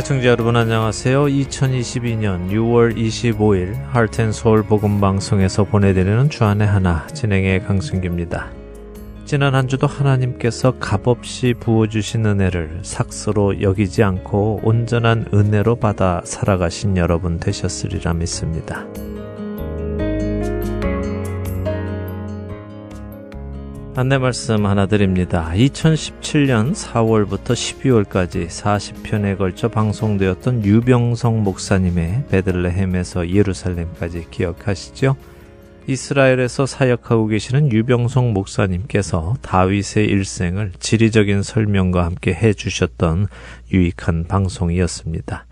시청자 여러분 안녕하세요. 2022년 6월 25일 Heart and Soul 복음방송에서 보내드리는 주안의 하나 진행의 강승기입니다. 지난 한 주도 하나님께서 값없이 부어주신 은혜를 삭스로 여기지 않고 온전한 은혜로 받아 살아가신 여러분 되셨으리라 믿습니다. 안내 말씀 하나 드립니다. 2017년 4월부터 12월까지 40편에 걸쳐 방송되었던 유병성 목사님의 베들레헴에서 예루살렘까지 기억하시죠? 이스라엘에서 사역하고 계시는 유병성 목사님께서 다윗의 일생을 지리적인 설명과 함께 해주셨던 유익한 방송이었습니다.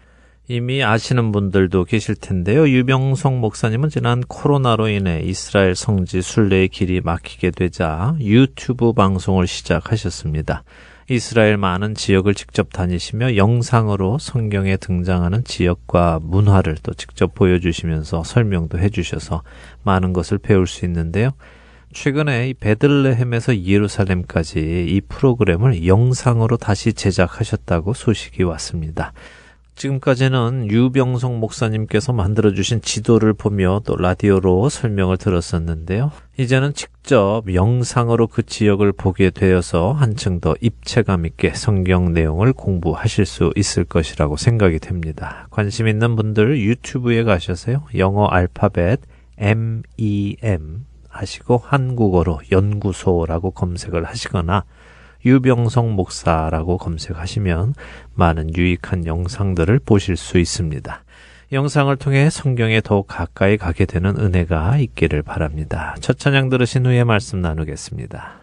이미 아시는 분들도 계실 텐데요. 유병성 목사님은 지난 코로나로 인해 이스라엘 성지 순례의 길이 막히게 되자 유튜브 방송을 시작하셨습니다. 이스라엘 많은 지역을 직접 다니시며 영상으로 성경에 등장하는 지역과 문화를 또 직접 보여주시면서 설명도 해주셔서 많은 것을 배울 수 있는데요. 최근에 이 베들레헴에서 예루살렘까지 이 프로그램을 영상으로 다시 제작하셨다고 소식이 왔습니다. 지금까지는 유병성 목사님께서 만들어주신 지도를 보며 또 라디오로 설명을 들었었는데요. 이제는 직접 영상으로 그 지역을 보게 되어서 한층 더 입체감 있게 성경 내용을 공부하실 수 있을 것이라고 생각이 됩니다. 관심 있는 분들 유튜브에 가셔서요. 영어 알파벳 MEM 하시고 한국어로 연구소라고 검색을 하시거나 유병성 목사라고 검색하시면 많은 유익한 영상들을 보실 수 있습니다. 영상을 통해 성경에 더욱 가까이 가게 되는 은혜가 있기를 바랍니다. 첫 찬양 들으신 후에 말씀 나누겠습니다.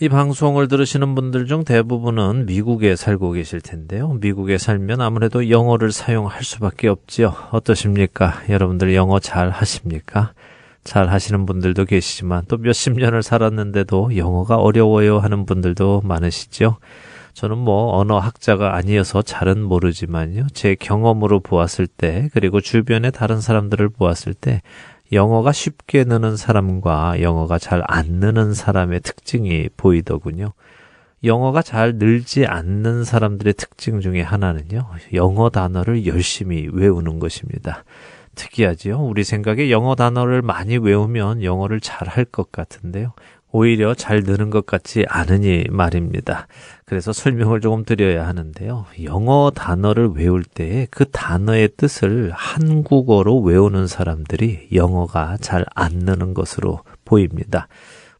이 방송을 들으시는 분들 중 대부분은 미국에 살고 계실 텐데요. 미국에 살면 아무래도 영어를 사용할 수밖에 없지요. 어떠십니까? 여러분들 영어 잘 하십니까? 잘 하시는 분들도 계시지만 또 몇십 년을 살았는데도 영어가 어려워요 하는 분들도 많으시지요. 저는 언어학자가 아니어서 잘은 모르지만요. 제 경험으로 보았을 때 그리고 주변의 다른 사람들을 보았을 때 영어가 쉽게 느는 사람과 영어가 잘 안 느는 사람의 특징이 보이더군요. 영어가 잘 늘지 않는 사람들의 특징 중에 하나는요, 영어 단어를 열심히 외우는 것입니다. 특이하지요? 우리 생각에 영어 단어를 많이 외우면 영어를 잘 할 것 같은데요. 오히려 잘 느는 것 같지 않으니 말입니다. 그래서 설명을 조금 드려야 하는데요. 영어 단어를 외울 때 그 단어의 뜻을 한국어로 외우는 사람들이 영어가 잘 안 느는 것으로 보입니다.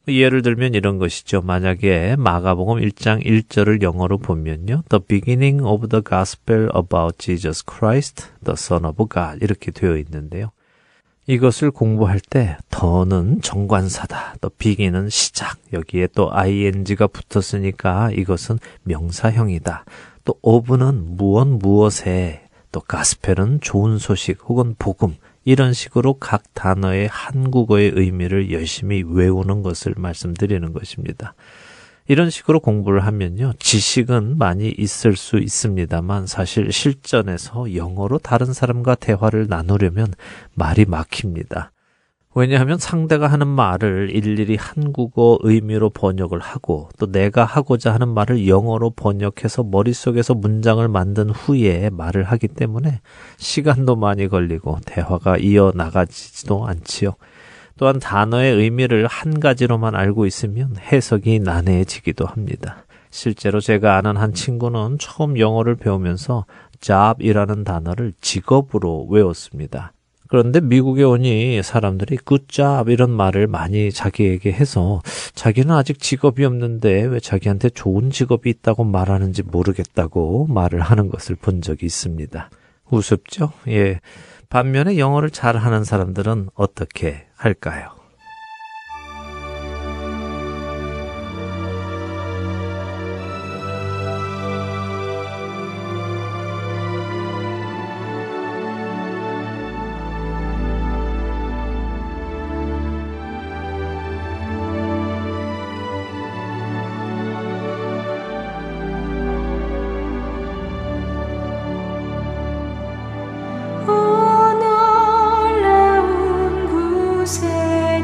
예를 들면 이런 것이죠. 만약에 마가복음 1장 1절을 영어로 보면요. The beginning of the gospel about Jesus Christ, the Son of God 이렇게 되어 있는데요. 이것을 공부할 때 더는 정관사다, 또 비기는 시작, 여기에 또 ing가 붙었으니까 이것은 명사형이다. 또 of는 무엇에, 또 가스펠은 좋은 소식 혹은 복음, 이런 식으로 각 단어의 한국어의 의미를 열심히 외우는 것을 말씀드리는 것입니다. 이런 식으로 공부를 하면요, 지식은 많이 있을 수 있습니다만 사실 실전에서 영어로 다른 사람과 대화를 나누려면 말이 막힙니다. 왜냐하면 상대가 하는 말을 일일이 한국어 의미로 번역을 하고 또 내가 하고자 하는 말을 영어로 번역해서 머릿속에서 문장을 만든 후에 말을 하기 때문에 시간도 많이 걸리고 대화가 이어나가지도 않지요. 또한 단어의 의미를 한 가지로만 알고 있으면 해석이 난해해지기도 합니다. 실제로 제가 아는 한 친구는 처음 영어를 배우면서 job이라는 단어를 직업으로 외웠습니다. 그런데 미국에 오니 사람들이 good job 이런 말을 많이 자기에게 해서 자기는 아직 직업이 없는데 왜 자기한테 좋은 직업이 있다고 말하는지 모르겠다고 말을 하는 것을 본 적이 있습니다. 우습죠? 예. 반면에 영어를 잘하는 사람들은 어떻게 할까요? Say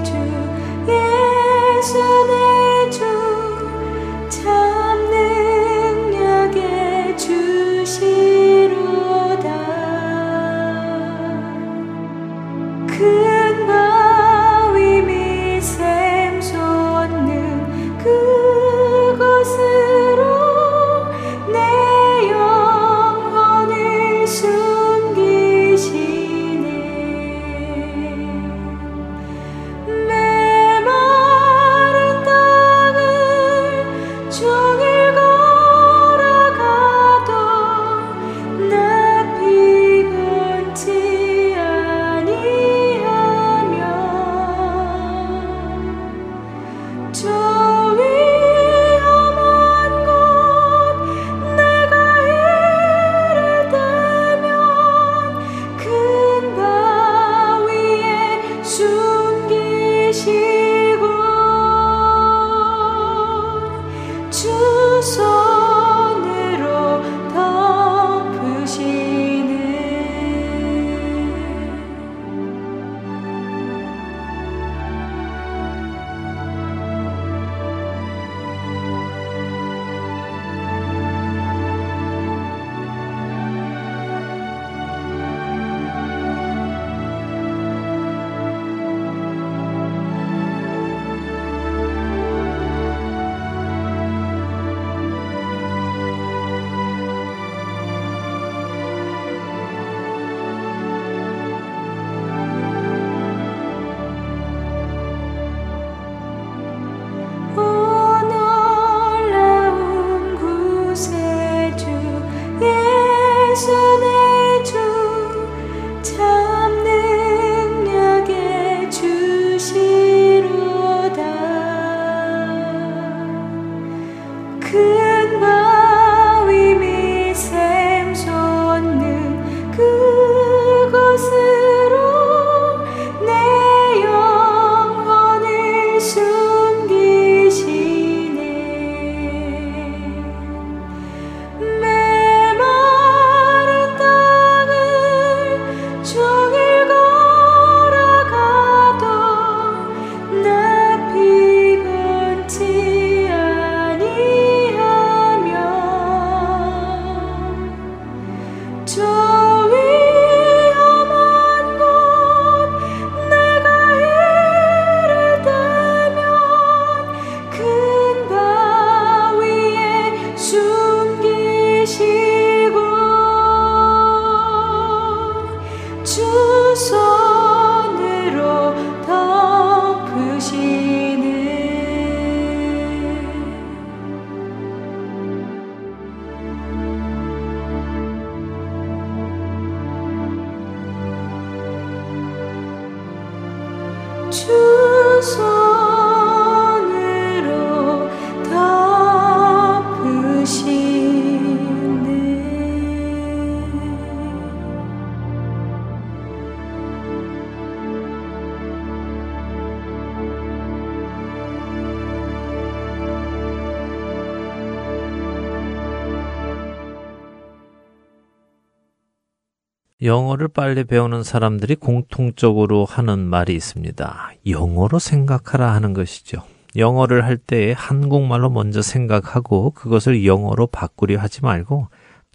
영어를 빨리 배우는 사람들이 공통적으로 하는 말이 있습니다. 영어로 생각하라 하는 것이죠. 영어를 할 때에 한국말로 먼저 생각하고 그것을 영어로 바꾸려 하지 말고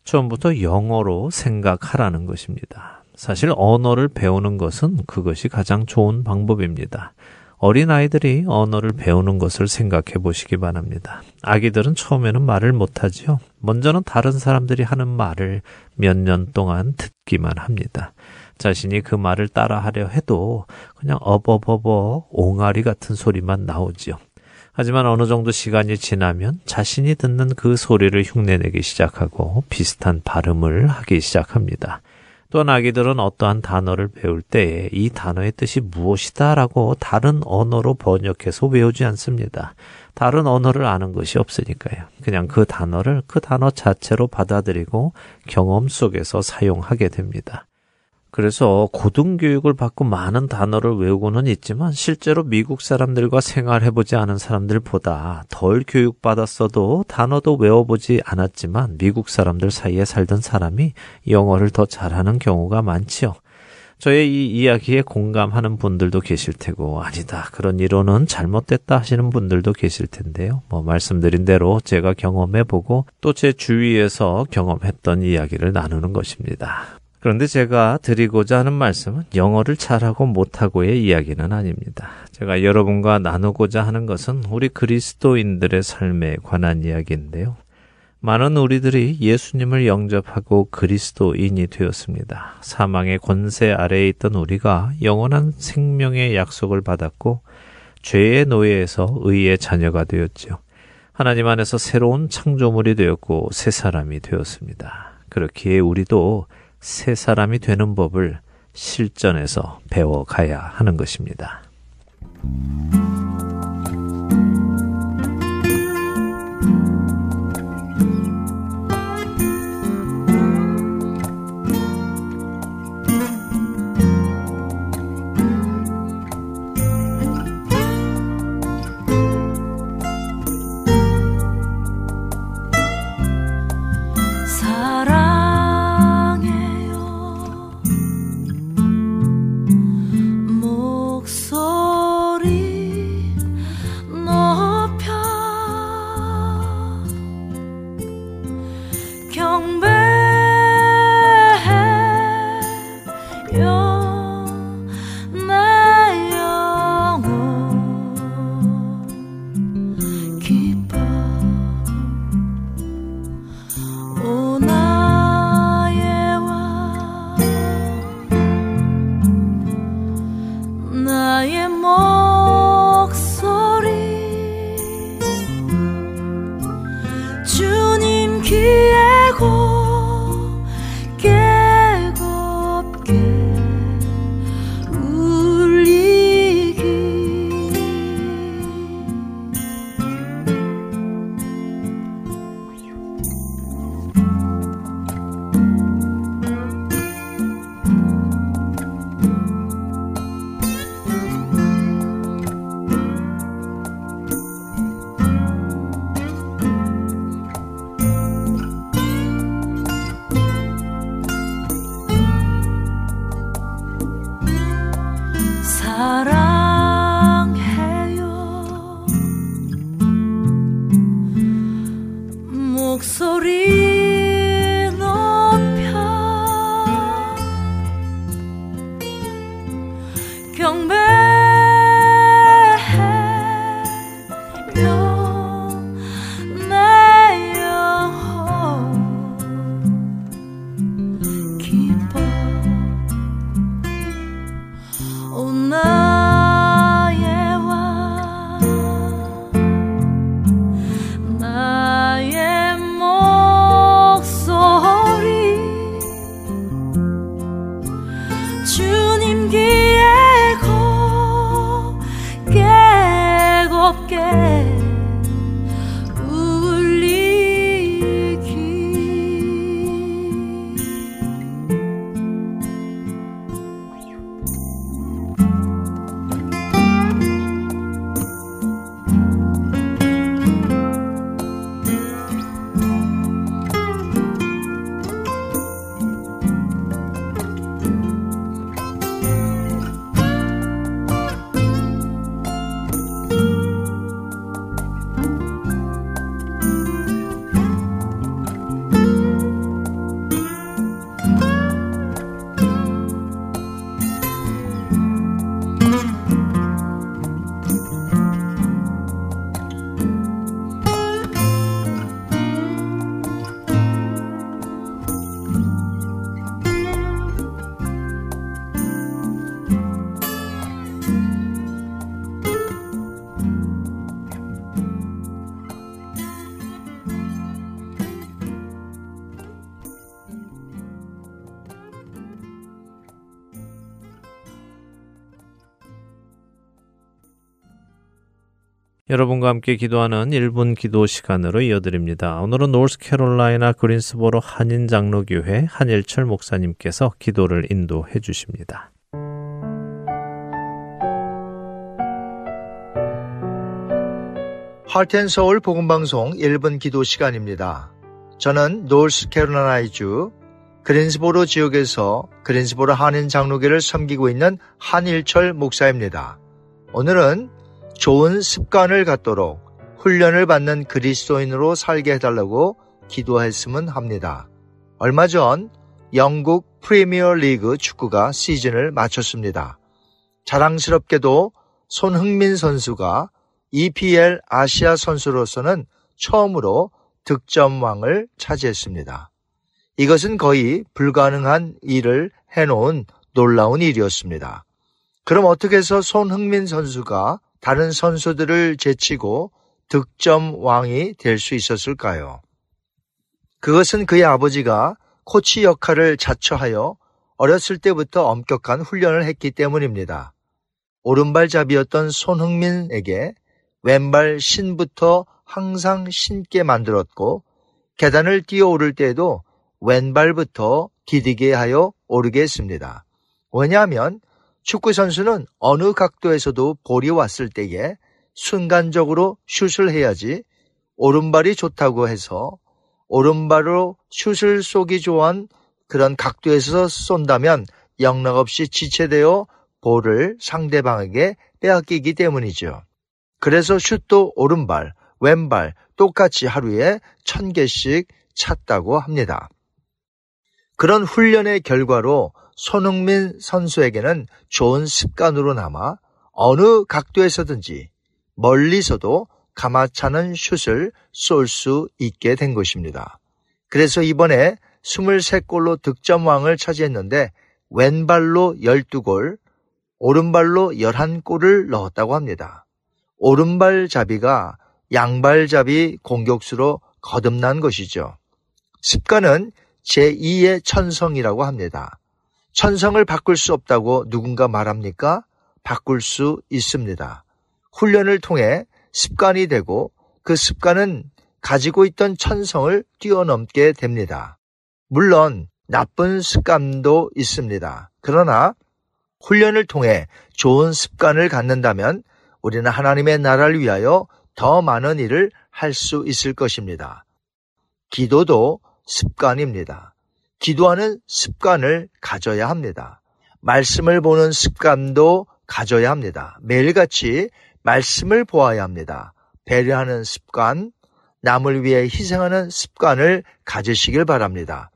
처음부터 영어로 생각하라는 것입니다. 사실 언어를 배우는 것은 그것이 가장 좋은 방법입니다. 어린아이들이 언어를 배우는 것을 생각해 보시기 바랍니다. 아기들은 처음에는 말을 못하지요. 먼저는 다른 사람들이 하는 말을 몇 년 동안 듣기만 합니다. 자신이 그 말을 따라하려 해도 그냥 어버버버 옹알이 같은 소리만 나오지요. 하지만 어느 정도 시간이 지나면 자신이 듣는 그 소리를 흉내내기 시작하고 비슷한 발음을 하기 시작합니다. 또한 아기들은 어떠한 단어를 배울 때에 이 단어의 뜻이 무엇이다 라고 다른 언어로 번역해서 외우지 않습니다. 다른 언어를 아는 것이 없으니까요. 그냥 그 단어를 그 단어 자체로 받아들이고 경험 속에서 사용하게 됩니다. 그래서 고등교육을 받고 많은 단어를 외우고는 있지만 실제로 미국 사람들과 생활해보지 않은 사람들보다 덜 교육받았어도 단어도 외워보지 않았지만 미국 사람들 사이에 살던 사람이 영어를 더 잘하는 경우가 많지요. 저의 이 이야기에 공감하는 분들도 계실 테고 아니다, 그런 이론은 잘못됐다 하시는 분들도 계실 텐데요. 말씀드린 대로 제가 경험해보고 또 제 주위에서 경험했던 이야기를 나누는 것입니다. 그런데 제가 드리고자 하는 말씀은 영어를 잘하고 못하고의 이야기는 아닙니다. 제가 여러분과 나누고자 하는 것은 우리 그리스도인들의 삶에 관한 이야기인데요. 많은 우리들이 예수님을 영접하고 그리스도인이 되었습니다. 사망의 권세 아래에 있던 우리가 영원한 생명의 약속을 받았고 죄의 노예에서 의의 자녀가 되었죠. 하나님 안에서 새로운 창조물이 되었고 새 사람이 되었습니다. 그렇기에 우리도 새 사람이 되는 법을 실전에서 배워가야 하는 것입니다. 주님 귀에 고 여러분과 함께 기도하는 1분 기도 시간으로 이어드립니다. 오늘은 노스캐롤라이나 그린스보로 한인장로교회 한일철 목사님께서 기도를 인도해 주십니다. Heart and Soul 복음방송 1분 기도 시간입니다. 저는 노스캐롤라이나주 그린스보로 지역에서 그린스보로 한인장로교를 섬기고 있는 한일철 목사입니다. 오늘은 좋은 습관을 갖도록 훈련을 받는 그리스도인으로 살게 해달라고 기도했으면 합니다. 얼마 전 영국 프리미어 리그 축구가 시즌을 마쳤습니다. 자랑스럽게도 손흥민 선수가 EPL 아시아 선수로서는 처음으로 득점왕을 차지했습니다. 이것은 거의 불가능한 일을 해놓은 놀라운 일이었습니다. 그럼 어떻게 해서 손흥민 선수가 다른 선수들을 제치고 득점왕이 될 수 있었을까요? 그것은 그의 아버지가 코치 역할을 자처하여 어렸을 때부터 엄격한 훈련을 했기 때문입니다. 오른발잡이였던 손흥민에게 왼발 신부터 항상 신게 만들었고 계단을 뛰어오를 때에도 왼발부터 디디게 하여 오르게 했습니다. 왜냐하면 축구선수는 어느 각도에서도 볼이 왔을 때에 순간적으로 슛을 해야지 오른발이 좋다고 해서 오른발로 슛을 쏘기 좋아한 그런 각도에서 쏜다면 영락없이 지체되어 볼을 상대방에게 빼앗기기 때문이죠. 그래서 슛도 오른발, 왼발 똑같이 하루에 1000개씩 찼다고 합니다. 그런 훈련의 결과로 손흥민 선수에게는 좋은 습관으로 남아 어느 각도에서든지 멀리서도 감아차는 슛을 쏠 수 있게 된 것입니다. 그래서 이번에 23골로 득점왕을 차지했는데 왼발로 12골, 오른발로 11골을 넣었다고 합니다. 오른발잡이가 양발잡이 공격수로 거듭난 것이죠. 습관은 제2의 천성이라고 합니다. 천성을 바꿀 수 없다고 누군가 말합니까? 바꿀 수 있습니다. 훈련을 통해 습관이 되고 그 습관은 가지고 있던 천성을 뛰어넘게 됩니다. 물론 나쁜 습관도 있습니다. 그러나 훈련을 통해 좋은 습관을 갖는다면 우리는 하나님의 나라를 위하여 더 많은 일을 할 수 있을 것입니다. 기도도 습관입니다. 기도하는 습관을 가져야 합니다. 말씀을 보는 습관도 가져야 합니다. 매일같이 말씀을 보아야 합니다. 배려하는 습관, 남을 위해 희생하는 습관을 가지시길 바랍니다.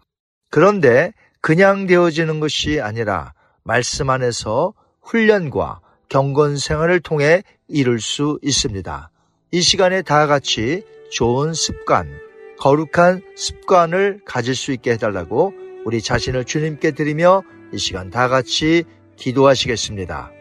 그런데 그냥 되어지는 것이 아니라 말씀 안에서 훈련과 경건 생활을 통해 이룰 수 있습니다. 이 시간에 다 같이 좋은 습관, 거룩한 습관을 가질 수 있게 해달라고 우리 자신을 주님께 드리며 이 시간 다 같이 기도하시겠습니다.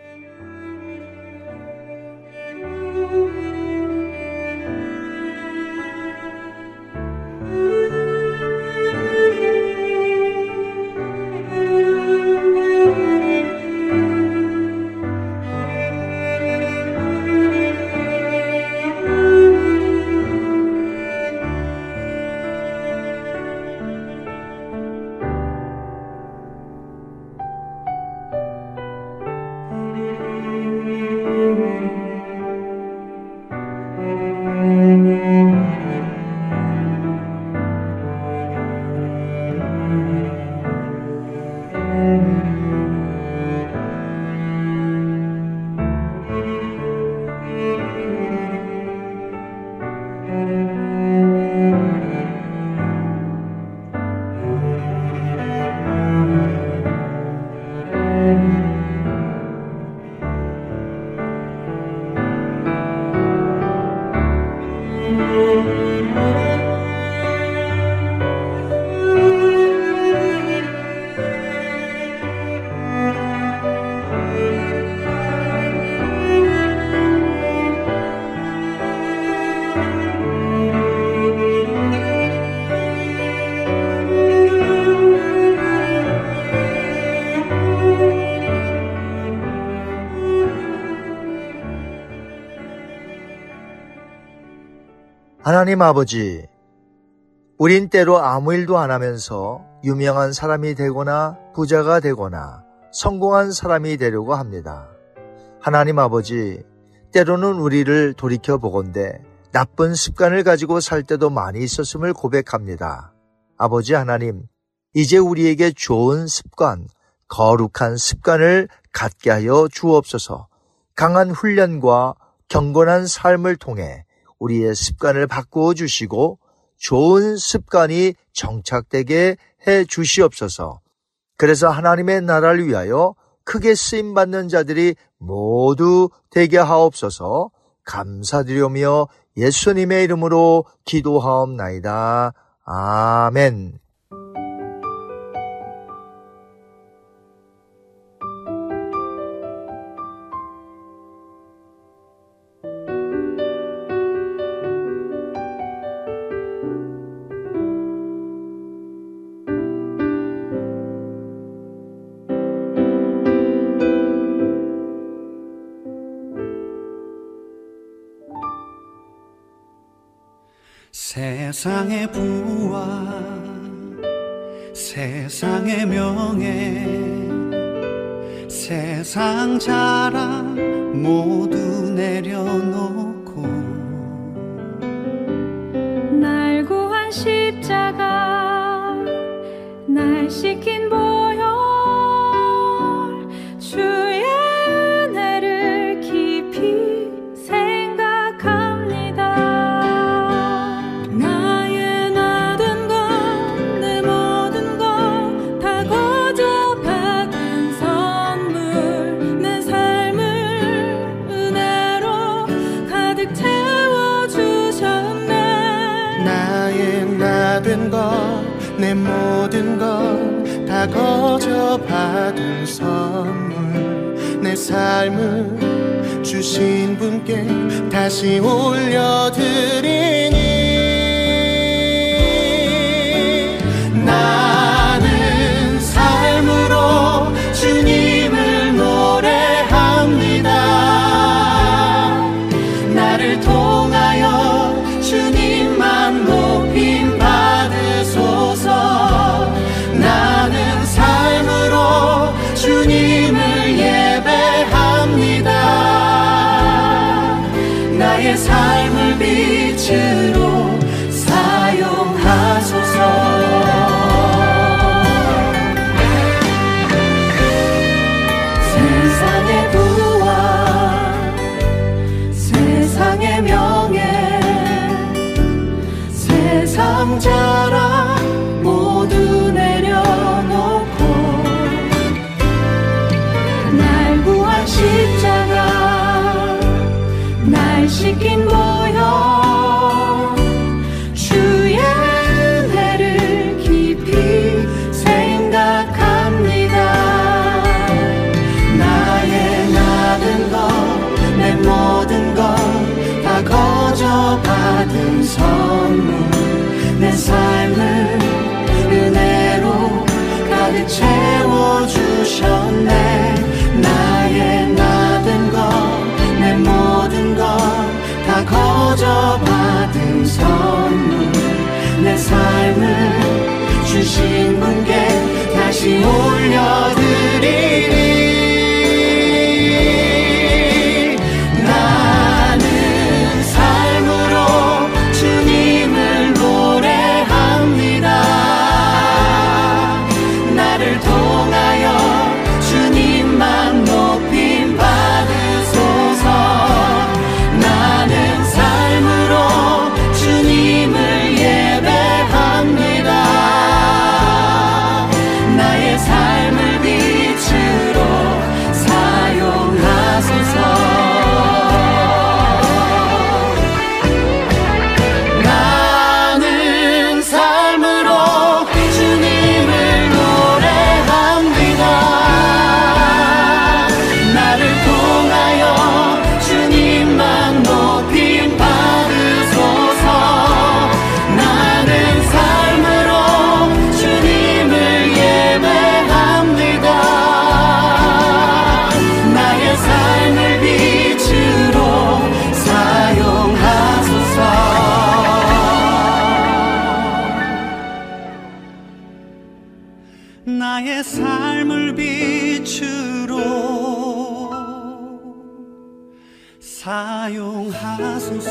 하나님 아버지, 우린 때로 아무 일도 안 하면서 유명한 사람이 되거나 부자가 되거나 성공한 사람이 되려고 합니다. 하나님 아버지, 때로는 우리를 돌이켜 보건대 나쁜 습관을 가지고 살 때도 많이 있었음을 고백합니다. 아버지 하나님, 이제 우리에게 좋은 습관, 거룩한 습관을 갖게 하여 주옵소서. 강한 훈련과 경건한 삶을 통해 우리의 습관을 바꾸어 주시고 좋은 습관이 정착되게 해 주시옵소서. 그래서 하나님의 나라를 위하여 크게 쓰임받는 자들이 모두 되게 하옵소서. 감사드리며 예수님의 이름으로 기도하옵나이다. 아멘. 세상의 부와 세상의 명예 세상 자랑 모두 내려놓고 날 구한 십자가 날 씻긴 보혈 주의 은혜를 깊이 내 모든 건 다 거저 받은 선물 내 삶을 주신 분께 다시 올려드리니 나는 삶으로 주님을 노래합니다. 나를 통하여 주님만 높임 나는 삶으로 주님을 예배합니다. 나의 삶을 빛으로 사용하소서. 받은 선물 내 삶을 은혜로 가득 채워주셨네. 나의 나된 것 내 모든 것 다 거저 받은 선물 내 삶을 주신 분께 다시 올려드리니 나를 통하여 사용하소서.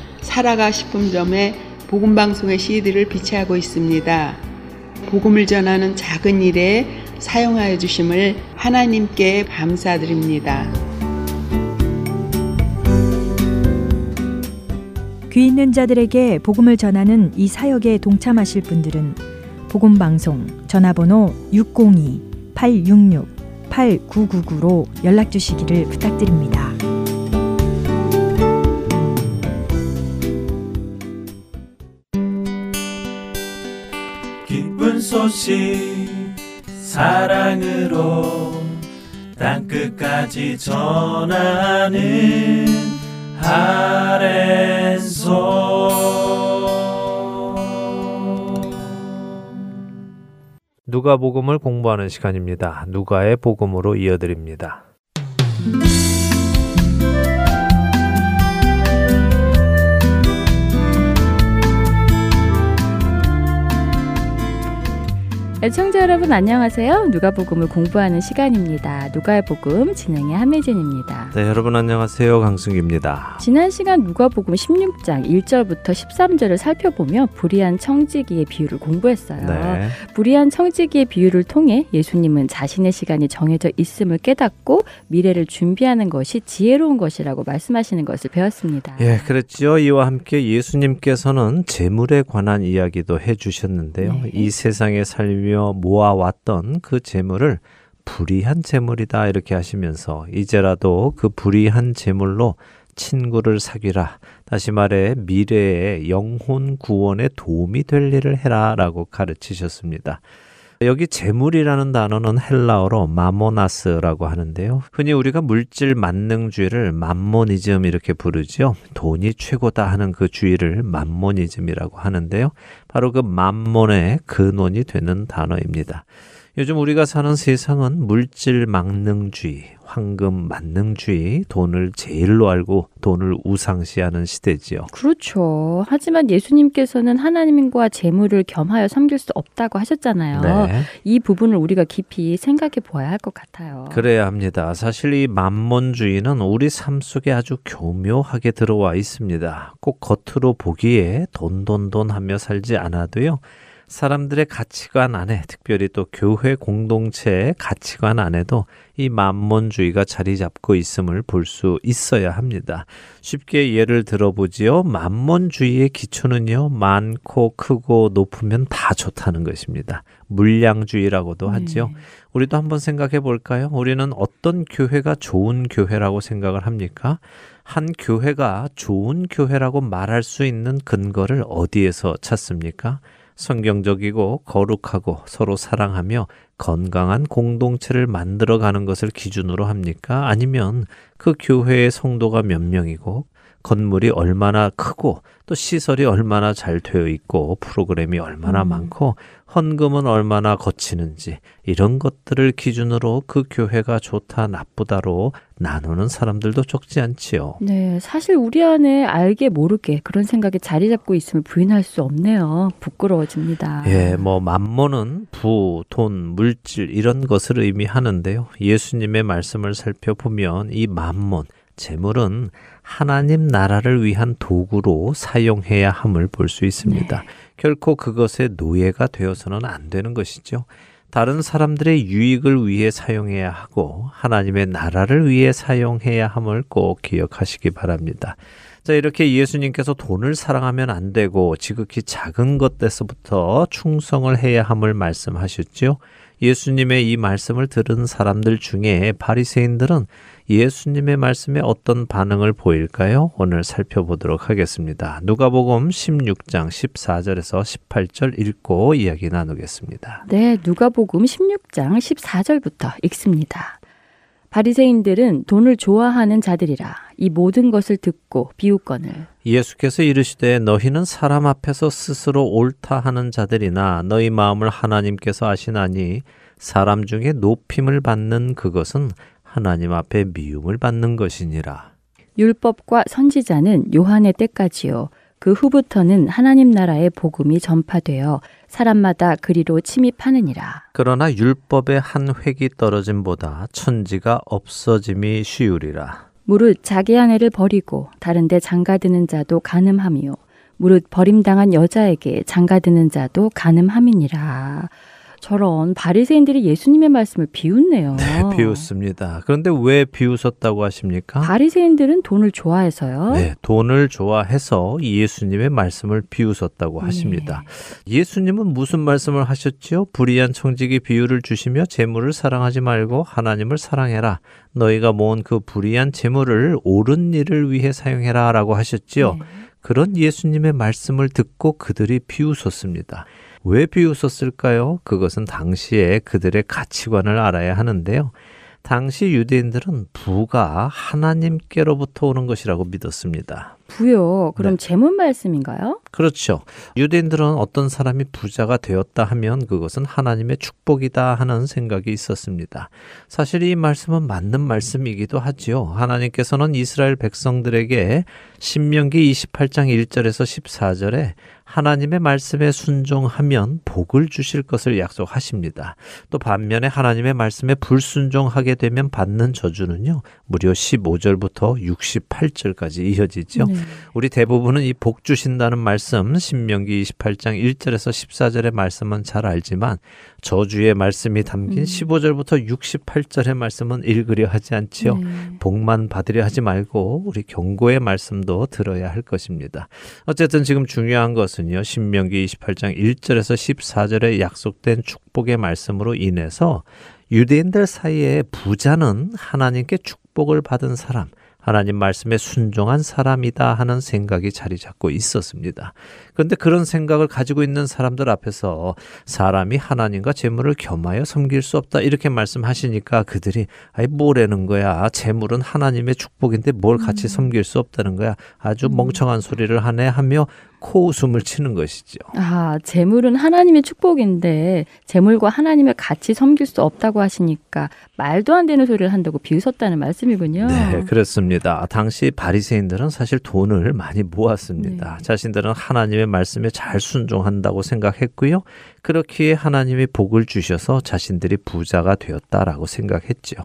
살아가 식품점에 복음방송의 CD를 비치하고 있습니다. 복음을 전하는 작은 일에 사용하여 주심을 하나님께 감사드립니다. 귀 있는 자들에게 복음을 전하는 이 사역에 동참하실 분들은 복음방송 전화번호 602-866-8999로 연락주시기를 부탁드립니다. 소식 사랑으로 땅끝까지 전하는 Heart and Soul. 누가복음을 공부하는 시간입니다. 누가의 복음으로 이어드립니다. 애청자 여러분 안녕하세요. 누가복음을 공부하는 시간입니다. 누가의 복음 진행의 함혜진입니다. 네, 여러분 안녕하세요. 강승기입니다. 지난 시간 누가복음 16장 1절부터 13절을 살펴보며 불의한 청지기의 비유를 공부했어요. 네. 불의한 청지기의 비유를 통해 예수님은 자신의 시간이 정해져 있음을 깨닫고 미래를 준비하는 것이 지혜로운 것이라고 말씀하시는 것을 배웠습니다. 예, 그렇지요. 이와 함께 예수님께서는 재물에 관한 이야기도 해주셨는데요. 네. 이 세상에 살며 모아왔던 그 재물을 불의한 재물이다 이렇게 하시면서 이제라도 그 불의한 재물로 친구를 사귀라, 다시 말해 미래의 영혼 구원에 도움이 될 일을 해라 라고 가르치셨습니다. 여기 재물이라는 단어는 헬라어로 마모나스라고 하는데요. 흔히 우리가 물질 만능주의를 만모니즘 이렇게 부르죠. 돈이 최고다 하는 그 주의를 만모니즘이라고 하는데요. 바로 그 만몬의 근원이 되는 단어입니다. 요즘 우리가 사는 세상은 물질 만능주의, 황금 만능주의, 돈을 제일로 알고 돈을 우상시하는 시대지요. 그렇죠. 하지만 예수님께서는 하나님과 재물을 겸하여 섬길 수 없다고 하셨잖아요. 네. 이 부분을 우리가 깊이 생각해 보아야 할 것 같아요. 그래야 합니다. 사실 이 만몬주의는 우리 삶 속에 아주 교묘하게 들어와 있습니다. 꼭 겉으로 보기에 돈 하며 살지 않아도요. 사람들의 가치관 안에, 특별히 또 교회 공동체의 가치관 안에도 이 만몬주의가 자리 잡고 있음을 볼 수 있어야 합니다. 쉽게 예를 들어보지요. 만몬주의의 기초는요, 많고 크고 높으면 다 좋다는 것입니다. 물량주의라고도 하지요. 우리도 한번 생각해 볼까요? 우리는 어떤 교회가 좋은 교회라고 생각을 합니까? 한 교회가 좋은 교회라고 말할 수 있는 근거를 어디에서 찾습니까? 성경적이고 거룩하고 서로 사랑하며 건강한 공동체를 만들어가는 것을 기준으로 합니까? 아니면 그 교회의 성도가 몇 명이고 건물이 얼마나 크고 또 시설이 얼마나 잘 되어 있고 프로그램이 얼마나 많고 헌금은 얼마나 거치는지 이런 것들을 기준으로 그 교회가 좋다 나쁘다로 나누는 사람들도 적지 않지요. 네, 사실 우리 안에 알게 모르게 그런 생각이 자리 잡고 있음을 부인할 수 없네요. 부끄러워집니다. 예, 만모는 부, 돈, 물질 이런 것을 의미하는데요. 예수님의 말씀을 살펴보면 이 만몬, 재물은 하나님 나라를 위한 도구로 사용해야 함을 볼 수 있습니다. 네. 결코 그것의 노예가 되어서는 안 되는 것이죠. 다른 사람들의 유익을 위해 사용해야 하고 하나님의 나라를 위해 사용해야 함을 꼭 기억하시기 바랍니다. 자, 이렇게 예수님께서 돈을 사랑하면 안 되고 지극히 작은 것에서부터 충성을 해야 함을 말씀하셨지요. 예수님의 이 말씀을 들은 사람들 중에 바리새인들은 예수님의 말씀에 어떤 반응을 보일까요? 오늘 살펴보도록 하겠습니다. 누가복음 16장 14절에서 18절 읽고 이야기 나누겠습니다. 네, 누가복음 16장 14절부터 읽습니다. 바리새인들은 돈을 좋아하는 자들이라 이 모든 것을 듣고 비웃거늘 예수께서 이르시되 너희는 사람 앞에서 스스로 옳다 하는 자들이나 너희 마음을 하나님께서 아시나니 사람 중에 높임을 받는 그것은 하나님 앞에 미움을 받는 것이니라. 율법과 선지자는 요한의 때까지요. 그 후부터는 하나님 나라의 복음이 전파되어 사람마다 그리로 침입하느니라. 그러나 율법의 한 획이 떨어짐보다 천지가 없어짐이 쉬우리라. 무릇 자기 아내를 버리고 다른 데 장가드는 자도 간음함이요. 무릇 버림당한 여자에게 장가드는 자도 간음함이니라. 저런, 바리새인들이 예수님의 말씀을 비웃네요. 네, 비웃습니다. 그런데 왜 비웃었다고 하십니까? 바리새인들은 돈을 좋아해서요. 네, 돈을 좋아해서 예수님의 말씀을 비웃었다고 하십니다. 네. 예수님은 무슨 말씀을 하셨지요? 불의한 청지기 비유를 주시며 재물을 사랑하지 말고 하나님을 사랑해라. 너희가 모은 그 불의한 재물을 옳은 일을 위해 사용해라 라고 하셨지요. 네. 그런 예수님의 말씀을 듣고 그들이 비웃었습니다. 왜 비웃었을까요? 그것은 당시에 그들의 가치관을 알아야 하는데요. 당시 유대인들은 부가 하나님께로부터 오는 것이라고 믿었습니다. 부요? 그럼 네. 재물 말씀인가요? 그렇죠. 유대인들은 어떤 사람이 부자가 되었다 하면 그것은 하나님의 축복이다 하는 생각이 있었습니다. 사실 이 말씀은 맞는 말씀이기도 하지요. 하나님께서는 이스라엘 백성들에게 신명기 28장 1절에서 14절에 하나님의 말씀에 순종하면 복을 주실 것을 약속하십니다. 또 반면에 하나님의 말씀에 불순종하게 되면 받는 저주는요, 무려 15절부터 68절까지 이어지죠. 네. 우리 대부분은 이 복 주신다는 말씀, 신명기 28장 1절에서 14절의 말씀은 잘 알지만 저주의 말씀이 담긴 15절부터 68절의 말씀은 읽으려 하지 않지요. 네. 복만 받으려 하지 말고 우리 경고의 말씀도 들어야 할 것입니다. 어쨌든 지금 중요한 것은 신명기 28장 1절에서 14절에 약속된 축복의 말씀으로 인해서 유대인들 사이에 부자는 하나님께 축복을 받은 사람, 하나님 말씀에 순종한 사람이다 하는 생각이 자리 잡고 있었습니다. 그런데 그런 생각을 가지고 있는 사람들 앞에서 사람이 하나님과 재물을 겸하여 섬길 수 없다 이렇게 말씀하시니까 그들이 아이 뭐라는 거야. 재물은 하나님의 축복인데 뭘 같이 섬길 수 없다는 거야. 아주 멍청한 소리를 하네 하며 코웃음을 치는 것이죠. 아, 재물은 하나님의 축복인데 재물과 하나님을 같이 섬길 수 없다고 하시니까 말도 안 되는 소리를 한다고 비웃었다는 말씀이군요. 네, 그렇습니다. 당시 바리새인들은 사실 돈을 많이 모았습니다. 네. 자신들은 하나님의 말씀에 잘 순종한다고 생각했고요. 그렇기에 하나님이 복을 주셔서 자신들이 부자가 되었다라고 생각했죠.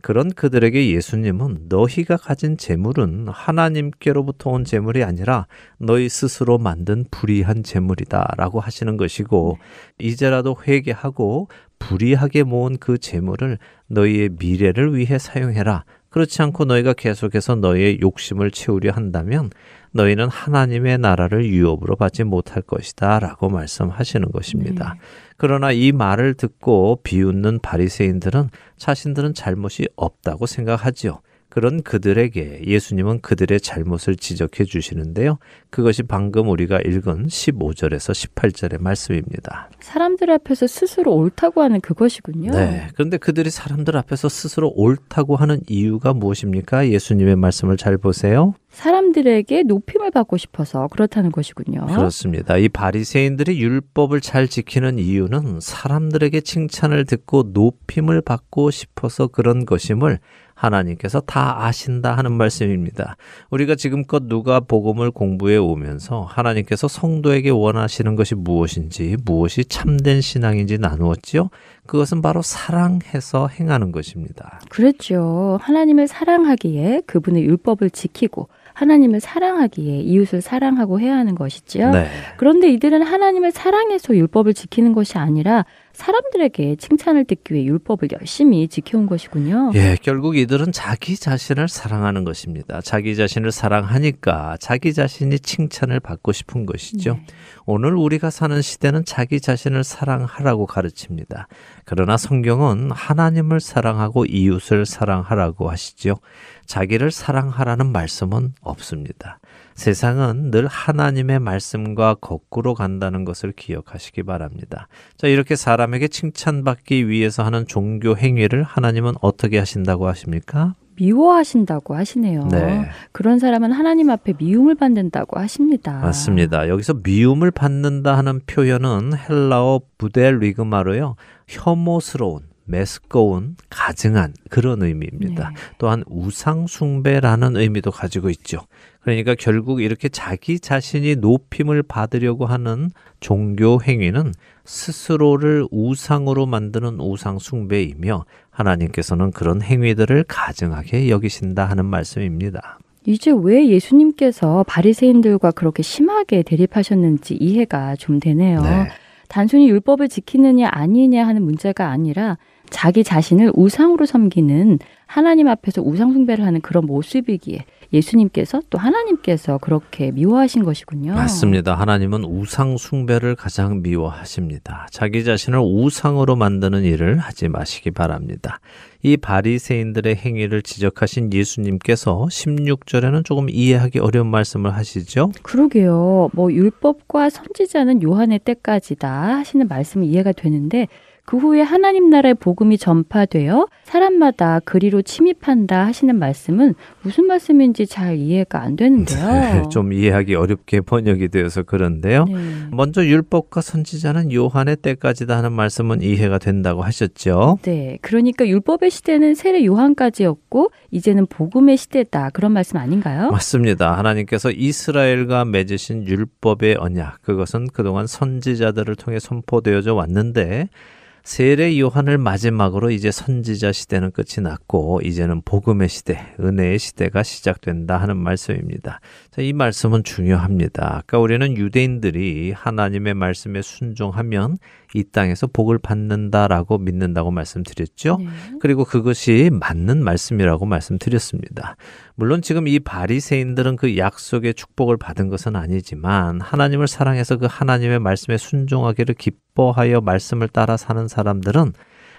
그런 그들에게 예수님은 너희가 가진 재물은 하나님께로부터 온 재물이 아니라 너희 스스로 만든 불의한 재물이다 라고 하시는 것이고 이제라도 회개하고 불의하게 모은 그 재물을 너희의 미래를 위해 사용해라. 그렇지 않고 너희가 계속해서 너희의 욕심을 채우려 한다면 너희는 하나님의 나라를 유업으로 받지 못할 것이다 라고 말씀하시는 것입니다. 네. 그러나 이 말을 듣고 비웃는 바리새인들은 자신들은 잘못이 없다고 생각하지요. 그런 그들에게 예수님은 그들의 잘못을 지적해 주시는데요. 그것이 방금 우리가 읽은 15절에서 18절의 말씀입니다. 사람들 앞에서 스스로 옳다고 하는 그것이군요. 네. 그런데 그들이 사람들 앞에서 스스로 옳다고 하는 이유가 무엇입니까? 예수님의 말씀을 잘 보세요. 사람들에게 높임을 받고 싶어서 그렇다는 것이군요. 그렇습니다. 이 바리새인들이 율법을 잘 지키는 이유는 사람들에게 칭찬을 듣고 높임을 받고 싶어서 그런 것임을 하나님께서 다 아신다 하는 말씀입니다. 우리가 지금껏 누가복음을 공부해 오면서 하나님께서 성도에게 원하시는 것이 무엇인지 무엇이 참된 신앙인지 나누었지요. 그것은 바로 사랑해서 행하는 것입니다. 그렇죠. 하나님을 사랑하기에 그분의 율법을 지키고 하나님을 사랑하기에 이웃을 사랑하고 해야 하는 것이지요. 네. 그런데 이들은 하나님을 사랑해서 율법을 지키는 것이 아니라 사람들에게 칭찬을 듣기 위해 율법을 열심히 지켜온 것이군요. 예, 결국 이들은 자기 자신을 사랑하는 것입니다. 자기 자신을 사랑하니까 자기 자신이 칭찬을 받고 싶은 것이죠. 네. 오늘 우리가 사는 시대는 자기 자신을 사랑하라고 가르칩니다. 그러나 성경은 하나님을 사랑하고 이웃을 사랑하라고 하시죠. 자기를 사랑하라는 말씀은 없습니다. 세상은 늘 하나님의 말씀과 거꾸로 간다는 것을 기억하시기 바랍니다. 자, 이렇게 사람에게 칭찬받기 위해서 하는 종교 행위를 하나님은 어떻게 하신다고 하십니까? 미워하신다고 하시네요. 네. 그런 사람은 하나님 앞에 미움을 받는다고 하십니다. 맞습니다. 여기서 미움을 받는다 하는 표현은 헬라어 부델리그마로요, 혐오스러운, 매스꺼운, 가증한 그런 의미입니다. 네. 또한 우상 숭배라는 의미도 가지고 있죠. 그러니까 결국 이렇게 자기 자신이 높임을 받으려고 하는 종교 행위는 스스로를 우상으로 만드는 우상 숭배이며 하나님께서는 그런 행위들을 가증하게 여기신다 하는 말씀입니다. 이제 왜 예수님께서 바리새인들과 그렇게 심하게 대립하셨는지 이해가 좀 되네요. 네. 단순히 율법을 지키느냐 아니냐 하는 문제가 아니라 자기 자신을 우상으로 섬기는, 하나님 앞에서 우상 숭배를 하는 그런 모습이기에 예수님께서 또 하나님께서 그렇게 미워하신 것이군요. 맞습니다. 하나님은 우상 숭배를 가장 미워하십니다. 자기 자신을 우상으로 만드는 일을 하지 마시기 바랍니다. 이 바리새인들의 행위를 지적하신 예수님께서 16절에는 조금 이해하기 어려운 말씀을 하시죠. 그러게요. 율법과 선지자는 요한의 때까지다 하시는 말씀이 이해가 되는데 그 후에 하나님 나라의 복음이 전파되어 사람마다 그리로 침입한다 하시는 말씀은 무슨 말씀인지 잘 이해가 안 되는데요. 네, 좀 이해하기 어렵게 번역이 되어서 그런데요. 네. 먼저 율법과 선지자는 요한의 때까지다 하는 말씀은 이해가 된다고 하셨죠. 네, 그러니까 율법의 시대는 세례 요한까지였고 이제는 복음의 시대다, 그런 말씀 아닌가요? 맞습니다. 하나님께서 이스라엘과 맺으신 율법의 언약, 그것은 그동안 선지자들을 통해 선포되어져 왔는데 세례 요한을 마지막으로 이제 선지자 시대는 끝이 났고 이제는 복음의 시대, 은혜의 시대가 시작된다 하는 말씀입니다. 자, 이 말씀은 중요합니다. 아까 우리는 유대인들이 하나님의 말씀에 순종하면 이 땅에서 복을 받는다라고 믿는다고 말씀드렸죠. 네. 그리고 그것이 맞는 말씀이라고 말씀드렸습니다. 물론 지금 이 바리새인들은 그 약속의 축복을 받은 것은 아니지만 하나님을 사랑해서 그 하나님의 말씀에 순종하기를 기뻐하여 말씀을 따라 사는 사람들은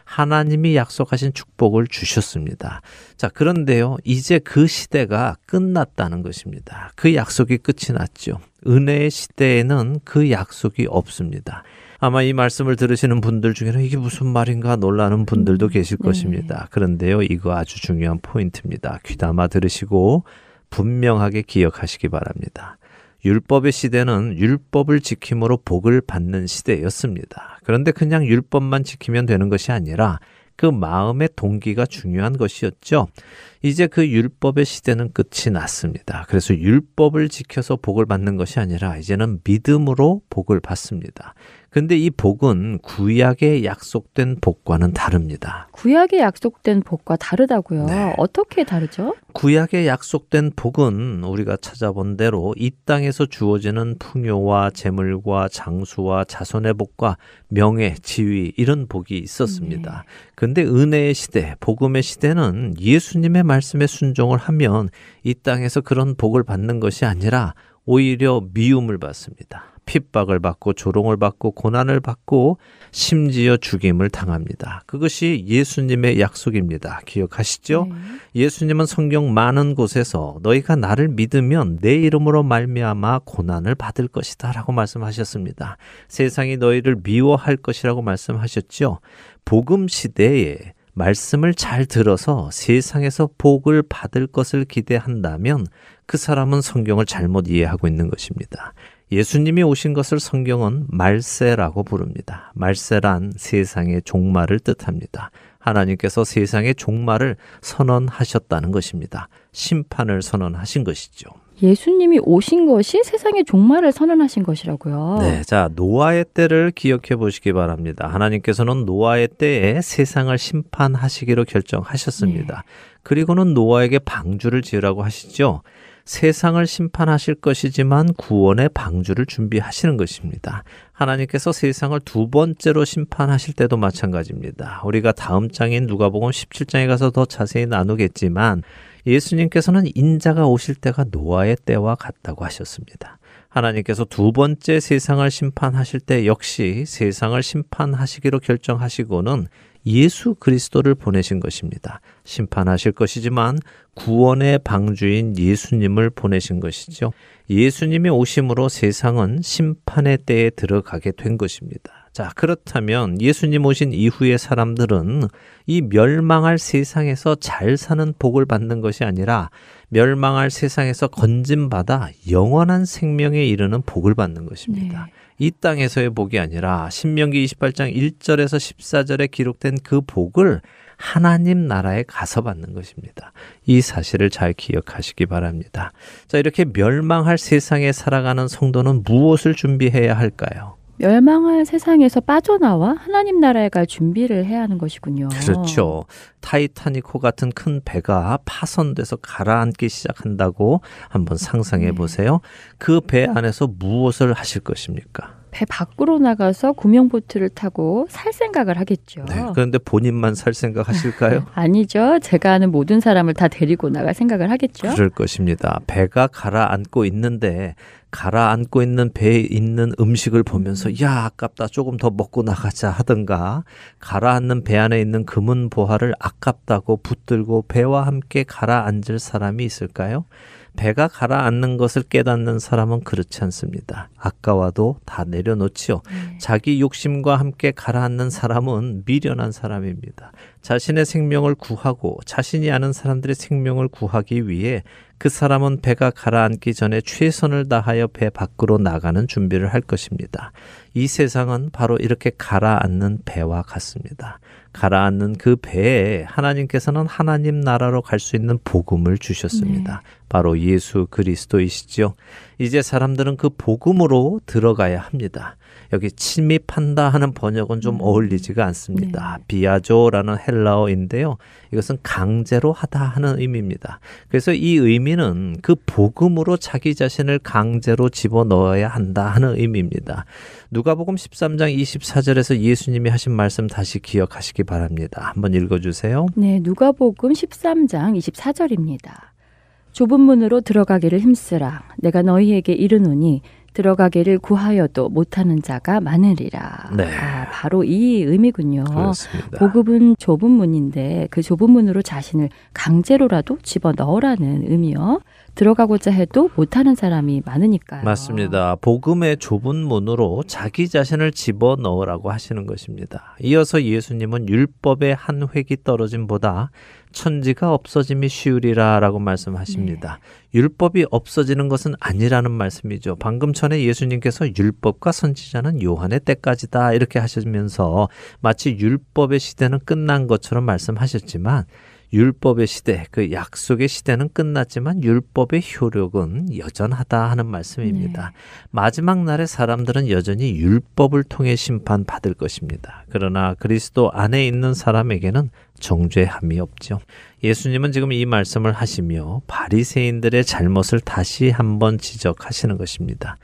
하나님이 약속하신 축복을 주셨습니다. 자, 그런데요, 이제 그 시대가 끝났다는 것입니다. 그 약속이 끝이 났죠. 은혜의 시대에는 그 약속이 없습니다. 아마 이 말씀을 들으시는 분들 중에는 이게 무슨 말인가 놀라는 분들도 계실 것입니다. 그런데요, 이거 아주 중요한 포인트입니다. 귀담아 들으시고 분명하게 기억하시기 바랍니다. 율법의 시대는 율법을 지킴으로 복을 받는 시대였습니다. 그런데 그냥 율법만 지키면 되는 것이 아니라 그 마음의 동기가 중요한 것이었죠. 이제 그 율법의 시대는 끝이 났습니다. 그래서 율법을 지켜서 복을 받는 것이 아니라 이제는 믿음으로 복을 받습니다. 근데 이 복은 구약에 약속된 복과는 다릅니다. 구약에 약속된 복과 다르다고요? 네. 어떻게 다르죠? 구약에 약속된 복은 우리가 찾아본 대로 이 땅에서 주어지는 풍요와 재물과 장수와 자손의 복과 명예, 지위 이런 복이 있었습니다. 근데 은혜의 시대, 복음의 시대는 예수님의 말씀에 순종을 하면 이 땅에서 그런 복을 받는 것이 아니라 오히려 미움을 받습니다. 핍박을 받고 조롱을 받고 고난을 받고 심지어 죽임을 당합니다. 그것이 예수님의 약속입니다. 기억하시죠? 예수님은 성경 많은 곳에서 너희가 나를 믿으면 내 이름으로 말미암아 고난을 받을 것이다 라고 말씀하셨습니다. 세상이 너희를 미워할 것이라고 말씀하셨죠. 복음 시대에 말씀을 잘 들어서 세상에서 복을 받을 것을 기대한다면 그 사람은 성경을 잘못 이해하고 있는 것입니다. 예수님이 오신 것을 성경은 말세라고 부릅니다. 말세란 세상의 종말을 뜻합니다. 하나님께서 세상의 종말을 선언하셨다는 것입니다. 심판을 선언하신 것이죠. 예수님이 오신 것이 세상의 종말을 선언하신 것이라고요. 네, 자, 노아의 때를 기억해 보시기 바랍니다. 하나님께서는 노아의 때에 세상을 심판하시기로 결정하셨습니다. 네. 그리고는 노아에게 방주를 지으라고 하시죠. 세상을 심판하실 것이지만 구원의 방주를 준비하시는 것입니다. 하나님께서 세상을 두 번째로 심판하실 때도 마찬가지입니다. 우리가 다음 장인 누가복음 17장에 가서 더 자세히 나누겠지만 예수님께서는 인자가 오실 때가 노아의 때와 같다고 하셨습니다. 하나님께서 두 번째 세상을 심판하실 때 역시 세상을 심판하시기로 결정하시고는 예수 그리스도를 보내신 것입니다. 심판하실 것이지만 구원의 방주인 예수님을 보내신 것이죠. 예수님의 오심으로 세상은 심판의 때에 들어가게 된 것입니다. 자, 그렇다면 예수님 오신 이후의 사람들은 이 멸망할 세상에서 잘 사는 복을 받는 것이 아니라 멸망할 세상에서 건짐받아 영원한 생명에 이르는 복을 받는 것입니다. 네. 이 땅에서의 복이 아니라 신명기 28장 1절에서 14절에 기록된 그 복을 하나님 나라에 가서 받는 것입니다. 이 사실을 잘 기억하시기 바랍니다. 자, 이렇게 멸망할 세상에 살아가는 성도는 무엇을 준비해야 할까요? 멸망할 세상에서 빠져나와 하나님 나라에 갈 준비를 해야 하는 것이군요. 그렇죠. 타이타닉호 같은 큰 배가 파손돼서 가라앉기 시작한다고 한번 상상해 보세요. 그 배 안에서 무엇을 하실 것입니까? 배 밖으로 나가서 구명보트를 타고 살 생각을 하겠죠. 네, 그런데 본인만 살 생각 하실까요? 아니죠. 제가 아는 모든 사람을 다 데리고 나갈 생각을 하겠죠. 그럴 것입니다. 배가 가라앉고 있는데 가라앉고 있는 배에 있는 음식을 보면서 야, 아깝다, 조금 더 먹고 나가자 하든가, 가라앉는 배 안에 있는 금은 보화를 아깝다고 붙들고 배와 함께 가라앉을 사람이 있을까요? 배가 가라앉는 것을 깨닫는 사람은 그렇지 않습니다. 아까워도 다 내려놓지요. 자기 욕심과 함께 가라앉는 사람은 미련한 사람입니다. 자신의 생명을 구하고 자신이 아는 사람들의 생명을 구하기 위해 그 사람은 배가 가라앉기 전에 최선을 다하여 배 밖으로 나가는 준비를 할 것입니다. 이 세상은 바로 이렇게 가라앉는 배와 같습니다. 가라앉는 그 배에 하나님께서는 하나님 나라로 갈 수 있는 복음을 주셨습니다. 네. 바로 예수 그리스도이시죠. 이제 사람들은 그 복음으로 들어가야 합니다. 여기 침입한다 하는 번역은 좀 어울리지가 않습니다. 네. 비아조라는 헬라어인데요. 이것은 강제로 하다 하는 의미입니다. 그래서 이 의미는 그 복음으로 자기 자신을 강제로 집어넣어야 한다 하는 의미입니다. 누가복음 13장 24절에서 예수님이 하신 말씀 다시 기억하시기 바랍니다. 한번 읽어주세요. 네, 누가복음 13장 24절입니다. 좁은 문으로 들어가기를 힘쓰라. 내가 너희에게 이르노니 들어가기를 구하여도 못하는 자가 많으리라. 네. 아, 바로 이 의미군요. 그렇습니다. 복음은 좁은 문인데 그 좁은 문으로 자신을 강제로라도 집어넣으라는 의미요. 들어가고자 해도 못하는 사람이 많으니까요. 맞습니다. 복음의 좁은 문으로 자기 자신을 집어넣으라고 하시는 것입니다. 이어서 예수님은 율법의 한 획이 떨어짐보다 천지가 없어짐이 쉬우리라 라고 말씀하십니다. 네. 율법이 없어지는 것은 아니라는 말씀이죠. 방금 전에 예수님께서 율법과 선지자는 요한의 때까지다 이렇게 하시면서 마치 율법의 시대는 끝난 것처럼 말씀하셨지만 율법의 시대, 그 약속의 시대는 끝났지만 율법의 효력은 여전하다 하는 말씀입니다. 네. 마지막 날에 사람들은 여전히 율법을 통해 심판받을 것입니다. 그러나 그리스도 안에 있는 사람에게는 정죄함이 없죠. 예수님은 지금 이 말씀을 하시며 바리새인들의 잘못을 다시 한번 지적하시는 것입니다.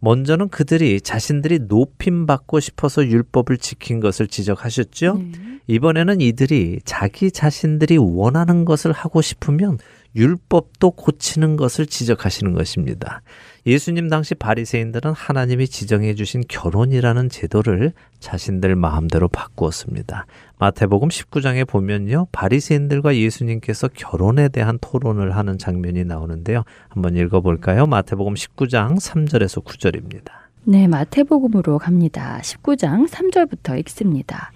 먼저는 그들이 자신들이 높임받고 싶어서 율법을 지킨 것을 지적하셨죠. 이번에는 이들이 자기 자신들이 원하는 것을 하고 싶으면 율법도 고치는 것을 지적하시는 것입니다. 예수님 당시 바리새인들은 하나님이 지정해 주신 결혼이라는 제도를 자신들 마음대로 바꾸었습니다. 마태복음 19장에 보면요. 바리새인들과 예수님께서 결혼에 대한 토론을 하는 장면이 나오는데요. 한번 읽어볼까요? 마태복음 19장 3절에서 9절입니다. 네, 마태복음으로 갑니다. 19장 3절부터 읽습니다.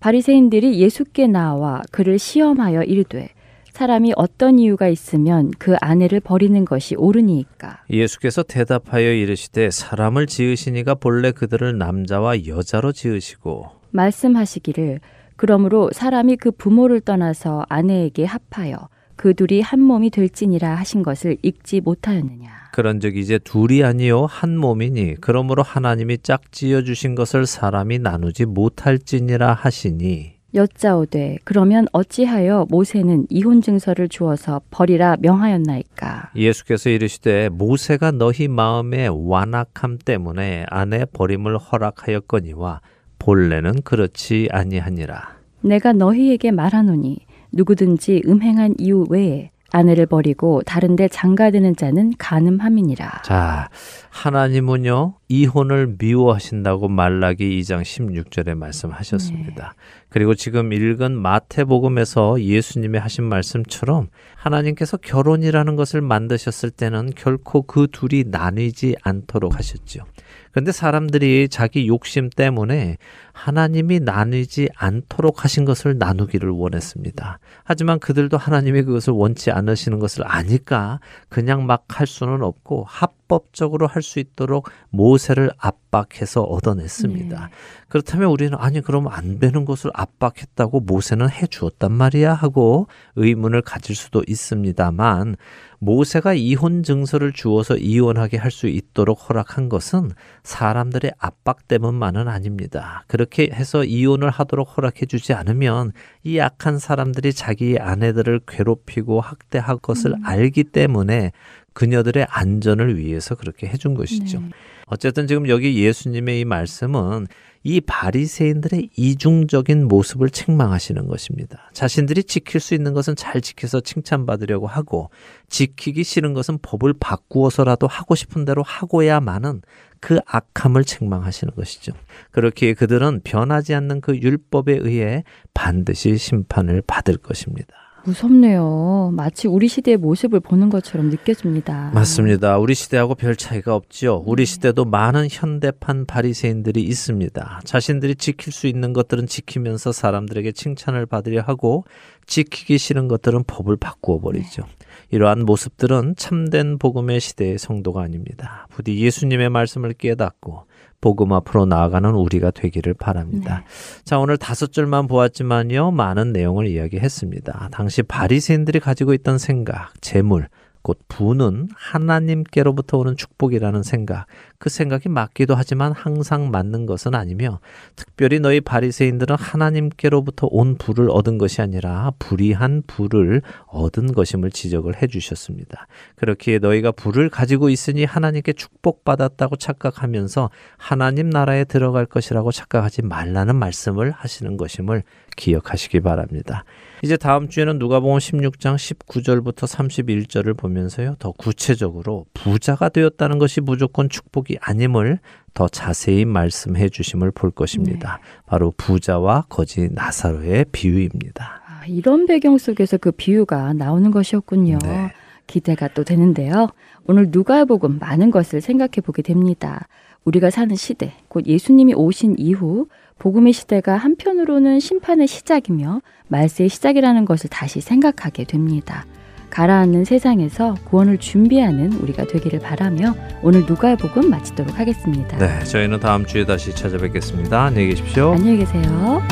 바리새인들이 예수께 나와 그를 시험하여 이르되 사람이 어떤 이유가 있으면 그 아내를 버리는 것이 옳으니이까. 예수께서 대답하여 이르시되 사람을 지으시니가 본래 그들을 남자와 여자로 지으시고 말씀하시기를 그러므로 사람이 그 부모를 떠나서 아내에게 합하여 그 둘이 한 몸이 될지니라 하신 것을 읽지 못하였느냐. 그런즉 이제 둘이 아니요 한 몸이니 그러므로 하나님이 짝지어 주신 것을 사람이 나누지 못할지니라 하시니 여짜오되 그러면 어찌하여 모세는 이혼 증서를 주어서 버리라 명하였나이까? 예수께서 이르시되 모세가 너희 마음의 완악함 때문에 아내 버림을 허락하였거니와 본래는 그렇지 아니하니라. 내가 너희에게 말하노니 누구든지 음행한 이유 외에 아내를 버리고 다른 데 장가드는 자는 간음함이니라. 자, 하나님은요 이혼을 미워하신다고 말라기 2장 16절에 말씀하셨습니다. 네. 그리고 지금 읽은 마태복음에서 예수님이 하신 말씀처럼 하나님께서 결혼이라는 것을 만드셨을 때는 결코 그 둘이 나뉘지 않도록 하셨죠. 그런데 사람들이 자기 욕심 때문에 하나님이 나뉘지 않도록 하신 것을 나누기를 원했습니다. 하지만 그들도 하나님이 그것을 원치 않으시는 것을 아니까 그냥 막 할 수는 없고 합법적으로 할 수 있도록 모세를 압박해서 얻어냈습니다. 네. 그렇다면 우리는 아니 그러면 안 되는 것을 압박했다고 모세는 해주었단 말이야 하고 의문을 가질 수도 있습니다만 모세가 이혼 증서를 주어서 이혼하게 할 수 있도록 허락한 것은 사람들의 압박 때문만은 아닙니다. 그렇게 해서 이혼을 하도록 허락해 주지 않으면 이 약한 사람들이 자기의 아내들을 괴롭히고 학대할 것을 알기 때문에 그녀들의 안전을 위해서 그렇게 해준 것이죠. 네. 어쨌든 지금 여기 예수님의 이 말씀은 이 바리새인들의 이중적인 모습을 책망하시는 것입니다. 자신들이 지킬 수 있는 것은 잘 지켜서 칭찬받으려고 하고 지키기 싫은 것은 법을 바꾸어서라도 하고 싶은 대로 하고야만은 그 악함을 책망하시는 것이죠. 그렇기에 그들은 변하지 않는 그 율법에 의해 반드시 심판을 받을 것입니다. 무섭네요. 마치 우리 시대의 모습을 보는 것처럼 느껴집니다. 맞습니다. 우리 시대하고 별 차이가 없죠. 우리 시대도 많은 현대판 바리새인들이 있습니다. 자신들이 지킬 수 있는 것들은 지키면서 사람들에게 칭찬을 받으려 하고 지키기 싫은 것들은 법을 바꾸어 버리죠. 이러한 모습들은 참된 복음의 시대의 성도가 아닙니다. 부디 예수님의 말씀을 깨닫고 복음 앞으로 나아가는 우리가 되기를 바랍니다. 네. 자, 오늘 5줄만 보았지만요. 많은 내용을 이야기했습니다. 당시 바리새인들이 가지고 있던 생각, 재물, 곧 부는 하나님께로부터 오는 축복이라는 생각, 그 생각이 맞기도 하지만 항상 맞는 것은 아니며 특별히 너희 바리새인들은 하나님께로부터 온 부를 얻은 것이 아니라 불의한 부를 얻은 것임을 지적을 해주셨습니다. 그렇기에 너희가 부를 가지고 있으니 하나님께 축복받았다고 착각하면서 하나님 나라에 들어갈 것이라고 착각하지 말라는 말씀을 하시는 것임을 기억하시기 바랍니다. 이제 다음 주에는 누가복음 16장 19절부터 31절을 보면서요. 더 구체적으로 부자가 되었다는 것이 무조건 축복이 아님을 더 자세히 말씀해 주심을 볼 것입니다. 네. 바로 부자와 거지 나사로의 비유입니다. 아, 이런 배경 속에서 그 비유가 나오는 것이었군요. 네. 기대가 또 되는데요. 오늘 누가복음 많은 것을 생각해 보게 됩니다. 우리가 사는 시대, 곧 예수님이 오신 이후 복음의 시대가 한편으로는 심판의 시작이며 말세의 시작이라는 것을 다시 생각하게 됩니다. 가라앉는 세상에서 구원을 준비하는 우리가 되기를 바라며 오늘 누가복음 마치도록 하겠습니다. 네, 저희는 다음 주에 다시 찾아뵙겠습니다. 안녕히 계십시오. 안녕히 계세요.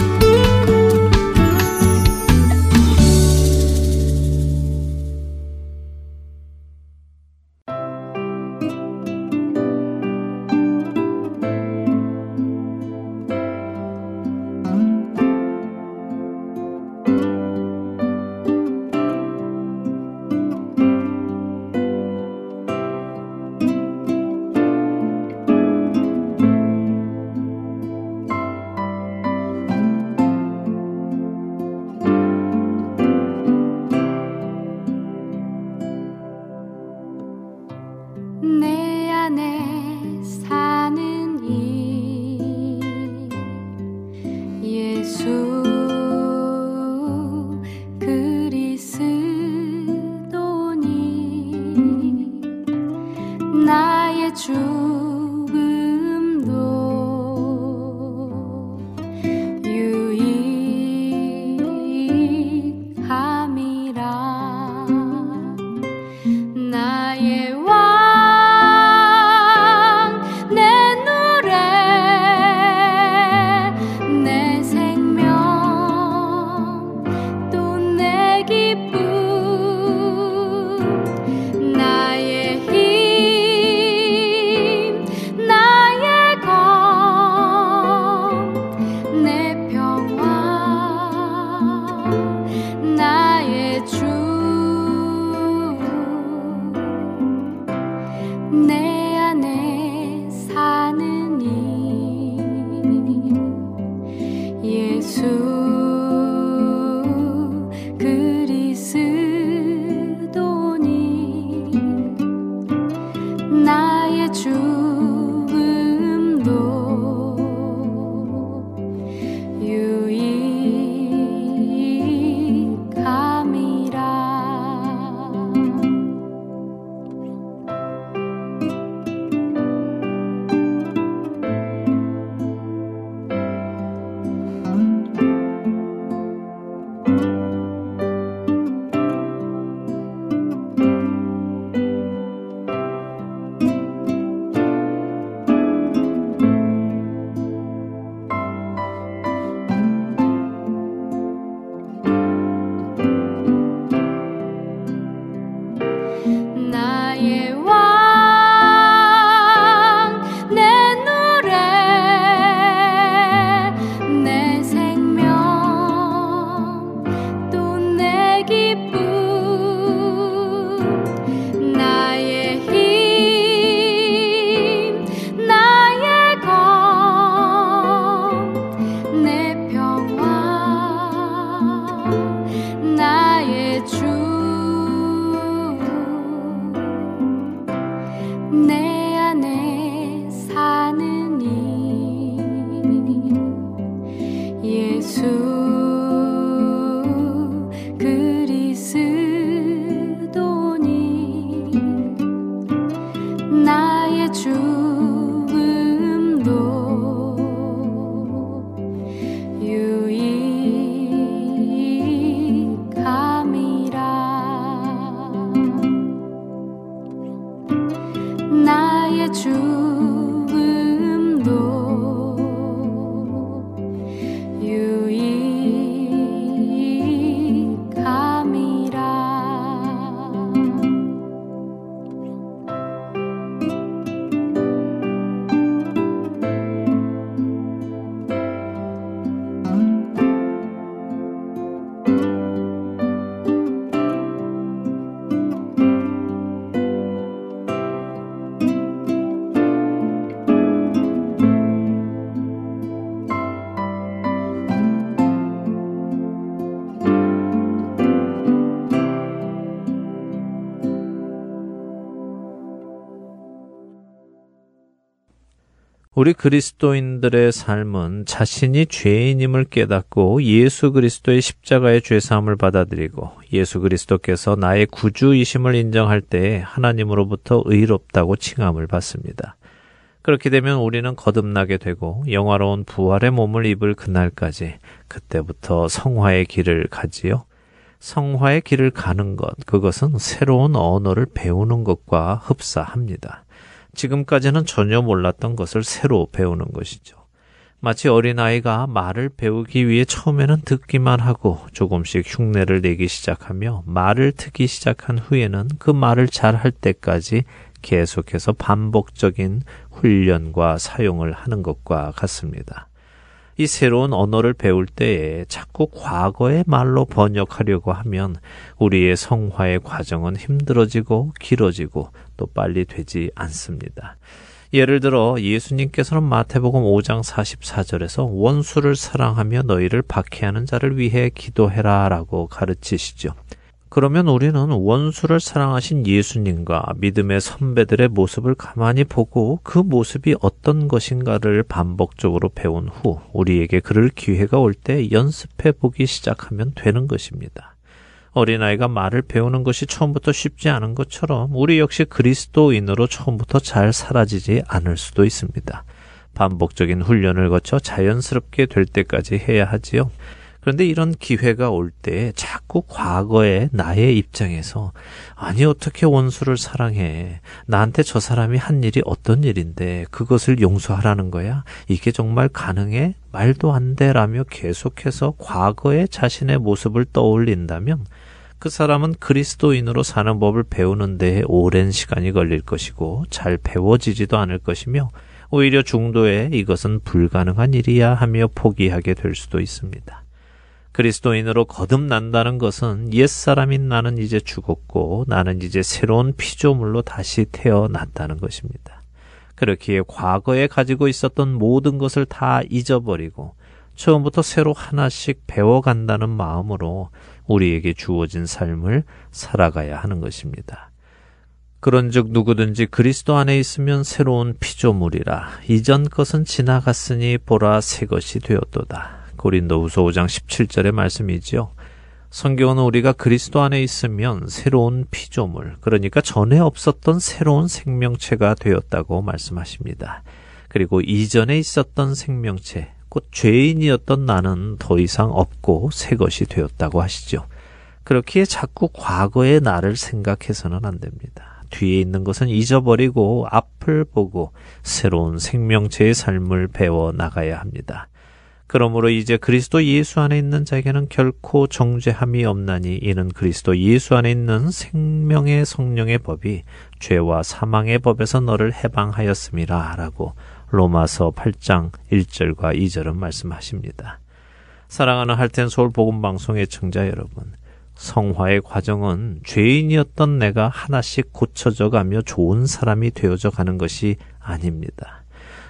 우리 그리스도인들의 삶은 자신이 죄인임을 깨닫고 예수 그리스도의 십자가의 죄사함을 받아들이고 예수 그리스도께서 나의 구주이심을 인정할 때에 하나님으로부터 의롭다고 칭함을 받습니다. 그렇게 되면 우리는 거듭나게 되고 영화로운 부활의 몸을 입을 그날까지 그때부터 성화의 길을 가지요. 성화의 길을 가는 것, 그것은 새로운 언어를 배우는 것과 흡사합니다. 지금까지는 전혀 몰랐던 것을 새로 배우는 것이죠. 마치 어린아이가 말을 배우기 위해 처음에는 듣기만 하고 조금씩 흉내를 내기 시작하며 말을 트기 시작한 후에는 그 말을 잘할 때까지 계속해서 반복적인 훈련과 사용을 하는 것과 같습니다. 이 새로운 언어를 배울 때에 자꾸 과거의 말로 번역하려고 하면 우리의 성화의 과정은 힘들어지고 길어지고 또 빨리 되지 않습니다. 예를 들어 예수님께서는 마태복음 5장 44절에서 원수를 사랑하며 너희를 박해하는 자를 위해 기도해라 라고 가르치시죠. 그러면 우리는 원수를 사랑하신 예수님과 믿음의 선배들의 모습을 가만히 보고 그 모습이 어떤 것인가를 반복적으로 배운 후 우리에게 그럴 기회가 올 때 연습해 보기 시작하면 되는 것입니다. 어린아이가 말을 배우는 것이 처음부터 쉽지 않은 것처럼 우리 역시 그리스도인으로 처음부터 잘 사라지지 않을 수도 있습니다. 반복적인 훈련을 거쳐 자연스럽게 될 때까지 해야 하지요. 그런데 이런 기회가 올 때 자꾸 과거의 나의 입장에서 아니 어떻게 원수를 사랑해? 나한테 저 사람이 한 일이 어떤 일인데 그것을 용서하라는 거야? 이게 정말 가능해? 말도 안 돼 라며 계속해서 과거의 자신의 모습을 떠올린다면 그 사람은 그리스도인으로 사는 법을 배우는 데에 오랜 시간이 걸릴 것이고 잘 배워지지도 않을 것이며 오히려 중도에 이것은 불가능한 일이야 하며 포기하게 될 수도 있습니다. 그리스도인으로 거듭난다는 것은 옛사람인 나는 이제 죽었고 나는 이제 새로운 피조물로 다시 태어났다는 것입니다. 그렇기에 과거에 가지고 있었던 모든 것을 다 잊어버리고 처음부터 새로 하나씩 배워간다는 마음으로 우리에게 주어진 삶을 살아가야 하는 것입니다. 그런즉 누구든지 그리스도 안에 있으면 새로운 피조물이라 이전 것은 지나갔으니 보라 새 것이 되었도다. 고린도후서 5장 17절의 말씀이지요. 성경은 우리가 그리스도 안에 있으면 새로운 피조물, 그러니까 전에 없었던 새로운 생명체가 되었다고 말씀하십니다. 그리고 이전에 있었던 생명체, 곧 죄인이었던 나는 더 이상 없고 새 것이 되었다고 하시죠. 그렇기에 자꾸 과거의 나를 생각해서는 안 됩니다. 뒤에 있는 것은 잊어버리고 앞을 보고 새로운 생명체의 삶을 배워 나가야 합니다. 그러므로 이제 그리스도 예수 안에 있는 자에게는 결코 정죄함이 없나니 이는 그리스도 예수 안에 있는 생명의 성령의 법이 죄와 사망의 법에서 너를 해방하였음이라 라고 로마서 8장 1절과 2절은 말씀하십니다. 사랑하는 Heart and Soul 복음방송의 청자 여러분, 성화의 과정은 죄인이었던 내가 하나씩 고쳐져가며 좋은 사람이 되어져가는 것이 아닙니다.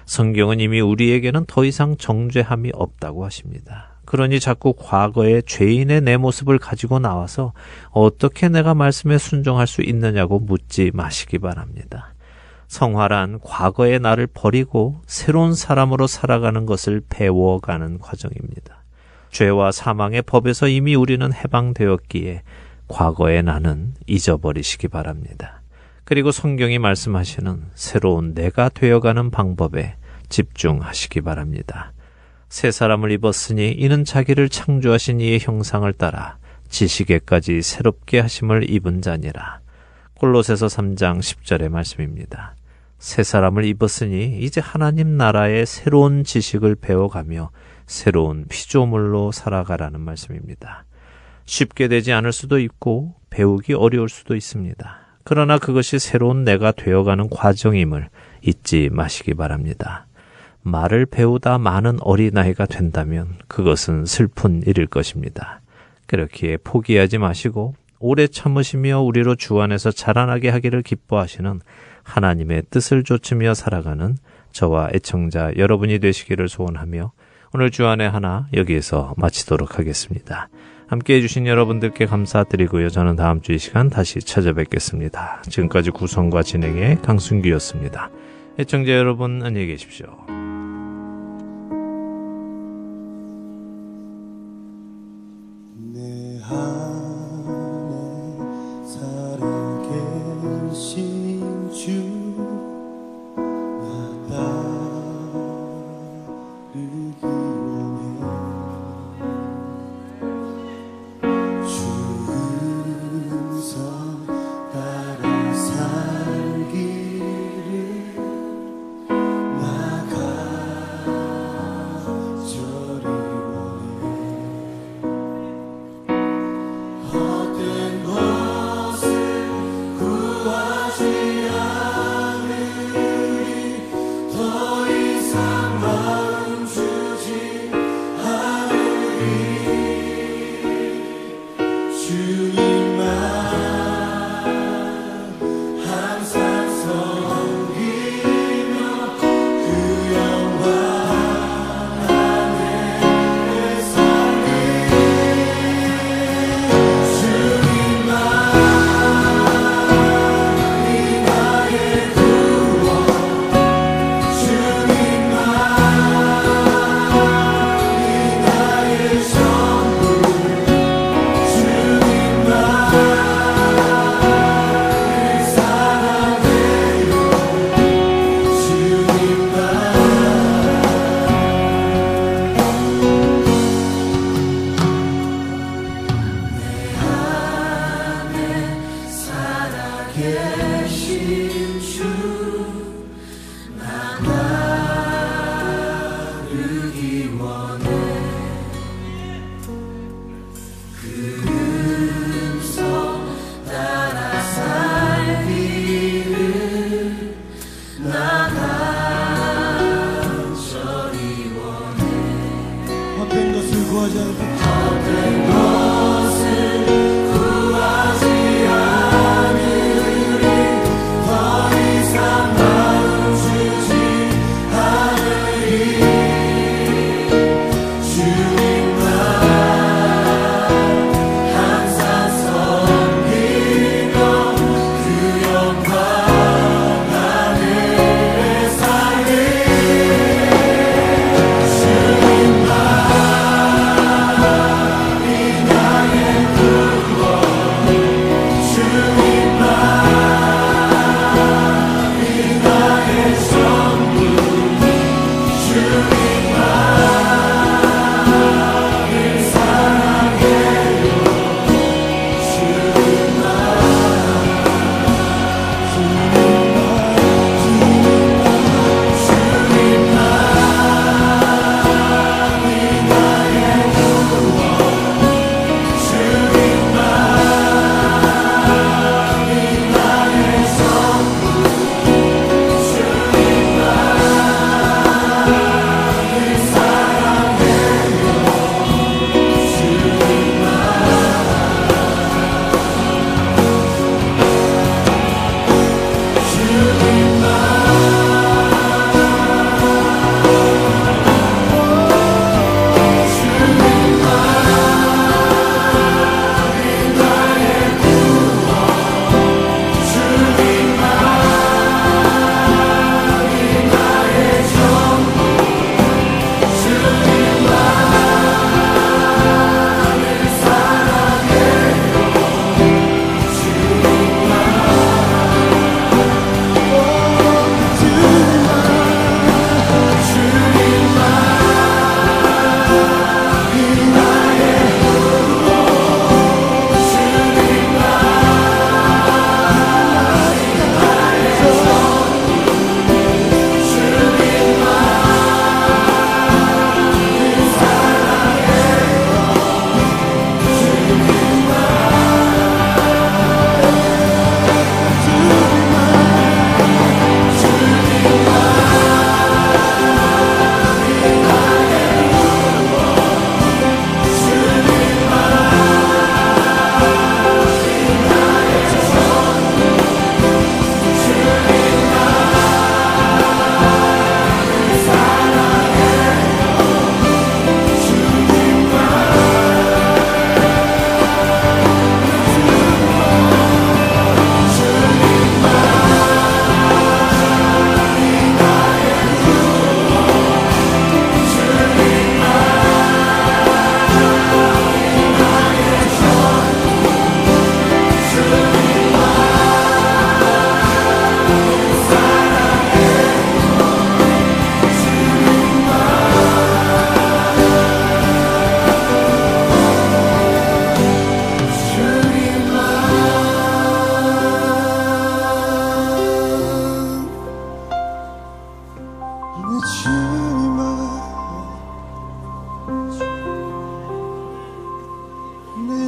성경은 이미 우리에게는 더 이상 정죄함이 없다고 하십니다. 그러니 자꾸 과거의 죄인의 내 모습을 가지고 나와서 어떻게 내가 말씀에 순종할 수 있느냐고 묻지 마시기 바랍니다. 성화란 과거의 나를 버리고 새로운 사람으로 살아가는 것을 배워가는 과정입니다. 죄와 사망의 법에서 이미 우리는 해방되었기에 과거의 나는 잊어버리시기 바랍니다. 그리고 성경이 말씀하시는 새로운 내가 되어가는 방법에 집중하시기 바랍니다. 새 사람을 입었으니 이는 자기를 창조하신 이의 형상을 따라 지식에까지 새롭게 하심을 입은 자니라. 골로새서 3장 10절의 말씀입니다. 새 사람을 입었으니 이제 하나님 나라의 새로운 지식을 배워가며 새로운 피조물로 살아가라는 말씀입니다. 쉽게 되지 않을 수도 있고 배우기 어려울 수도 있습니다. 그러나 그것이 새로운 내가 되어가는 과정임을 잊지 마시기 바랍니다. 말을 배우다 많은 어린아이가 된다면 그것은 슬픈 일일 것입니다. 그렇기에 포기하지 마시고 오래 참으시며 우리로 주 안에서 자라나게 하기를 기뻐하시는 하나님의 뜻을 좇으며 살아가는 저와 애청자 여러분이 되시기를 소원하며 오늘 주안의 하나 여기에서 마치도록 하겠습니다. 함께해 주신 여러분들께 감사드리고요. 저는 다음 주 이 시간 다시 찾아뵙겠습니다. 지금까지 구성과 진행의 강순기였습니다. 애청자 여러분 안녕히 계십시오.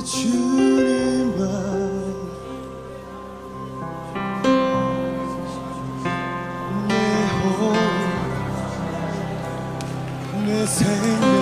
주님만 내 호흡 내 생명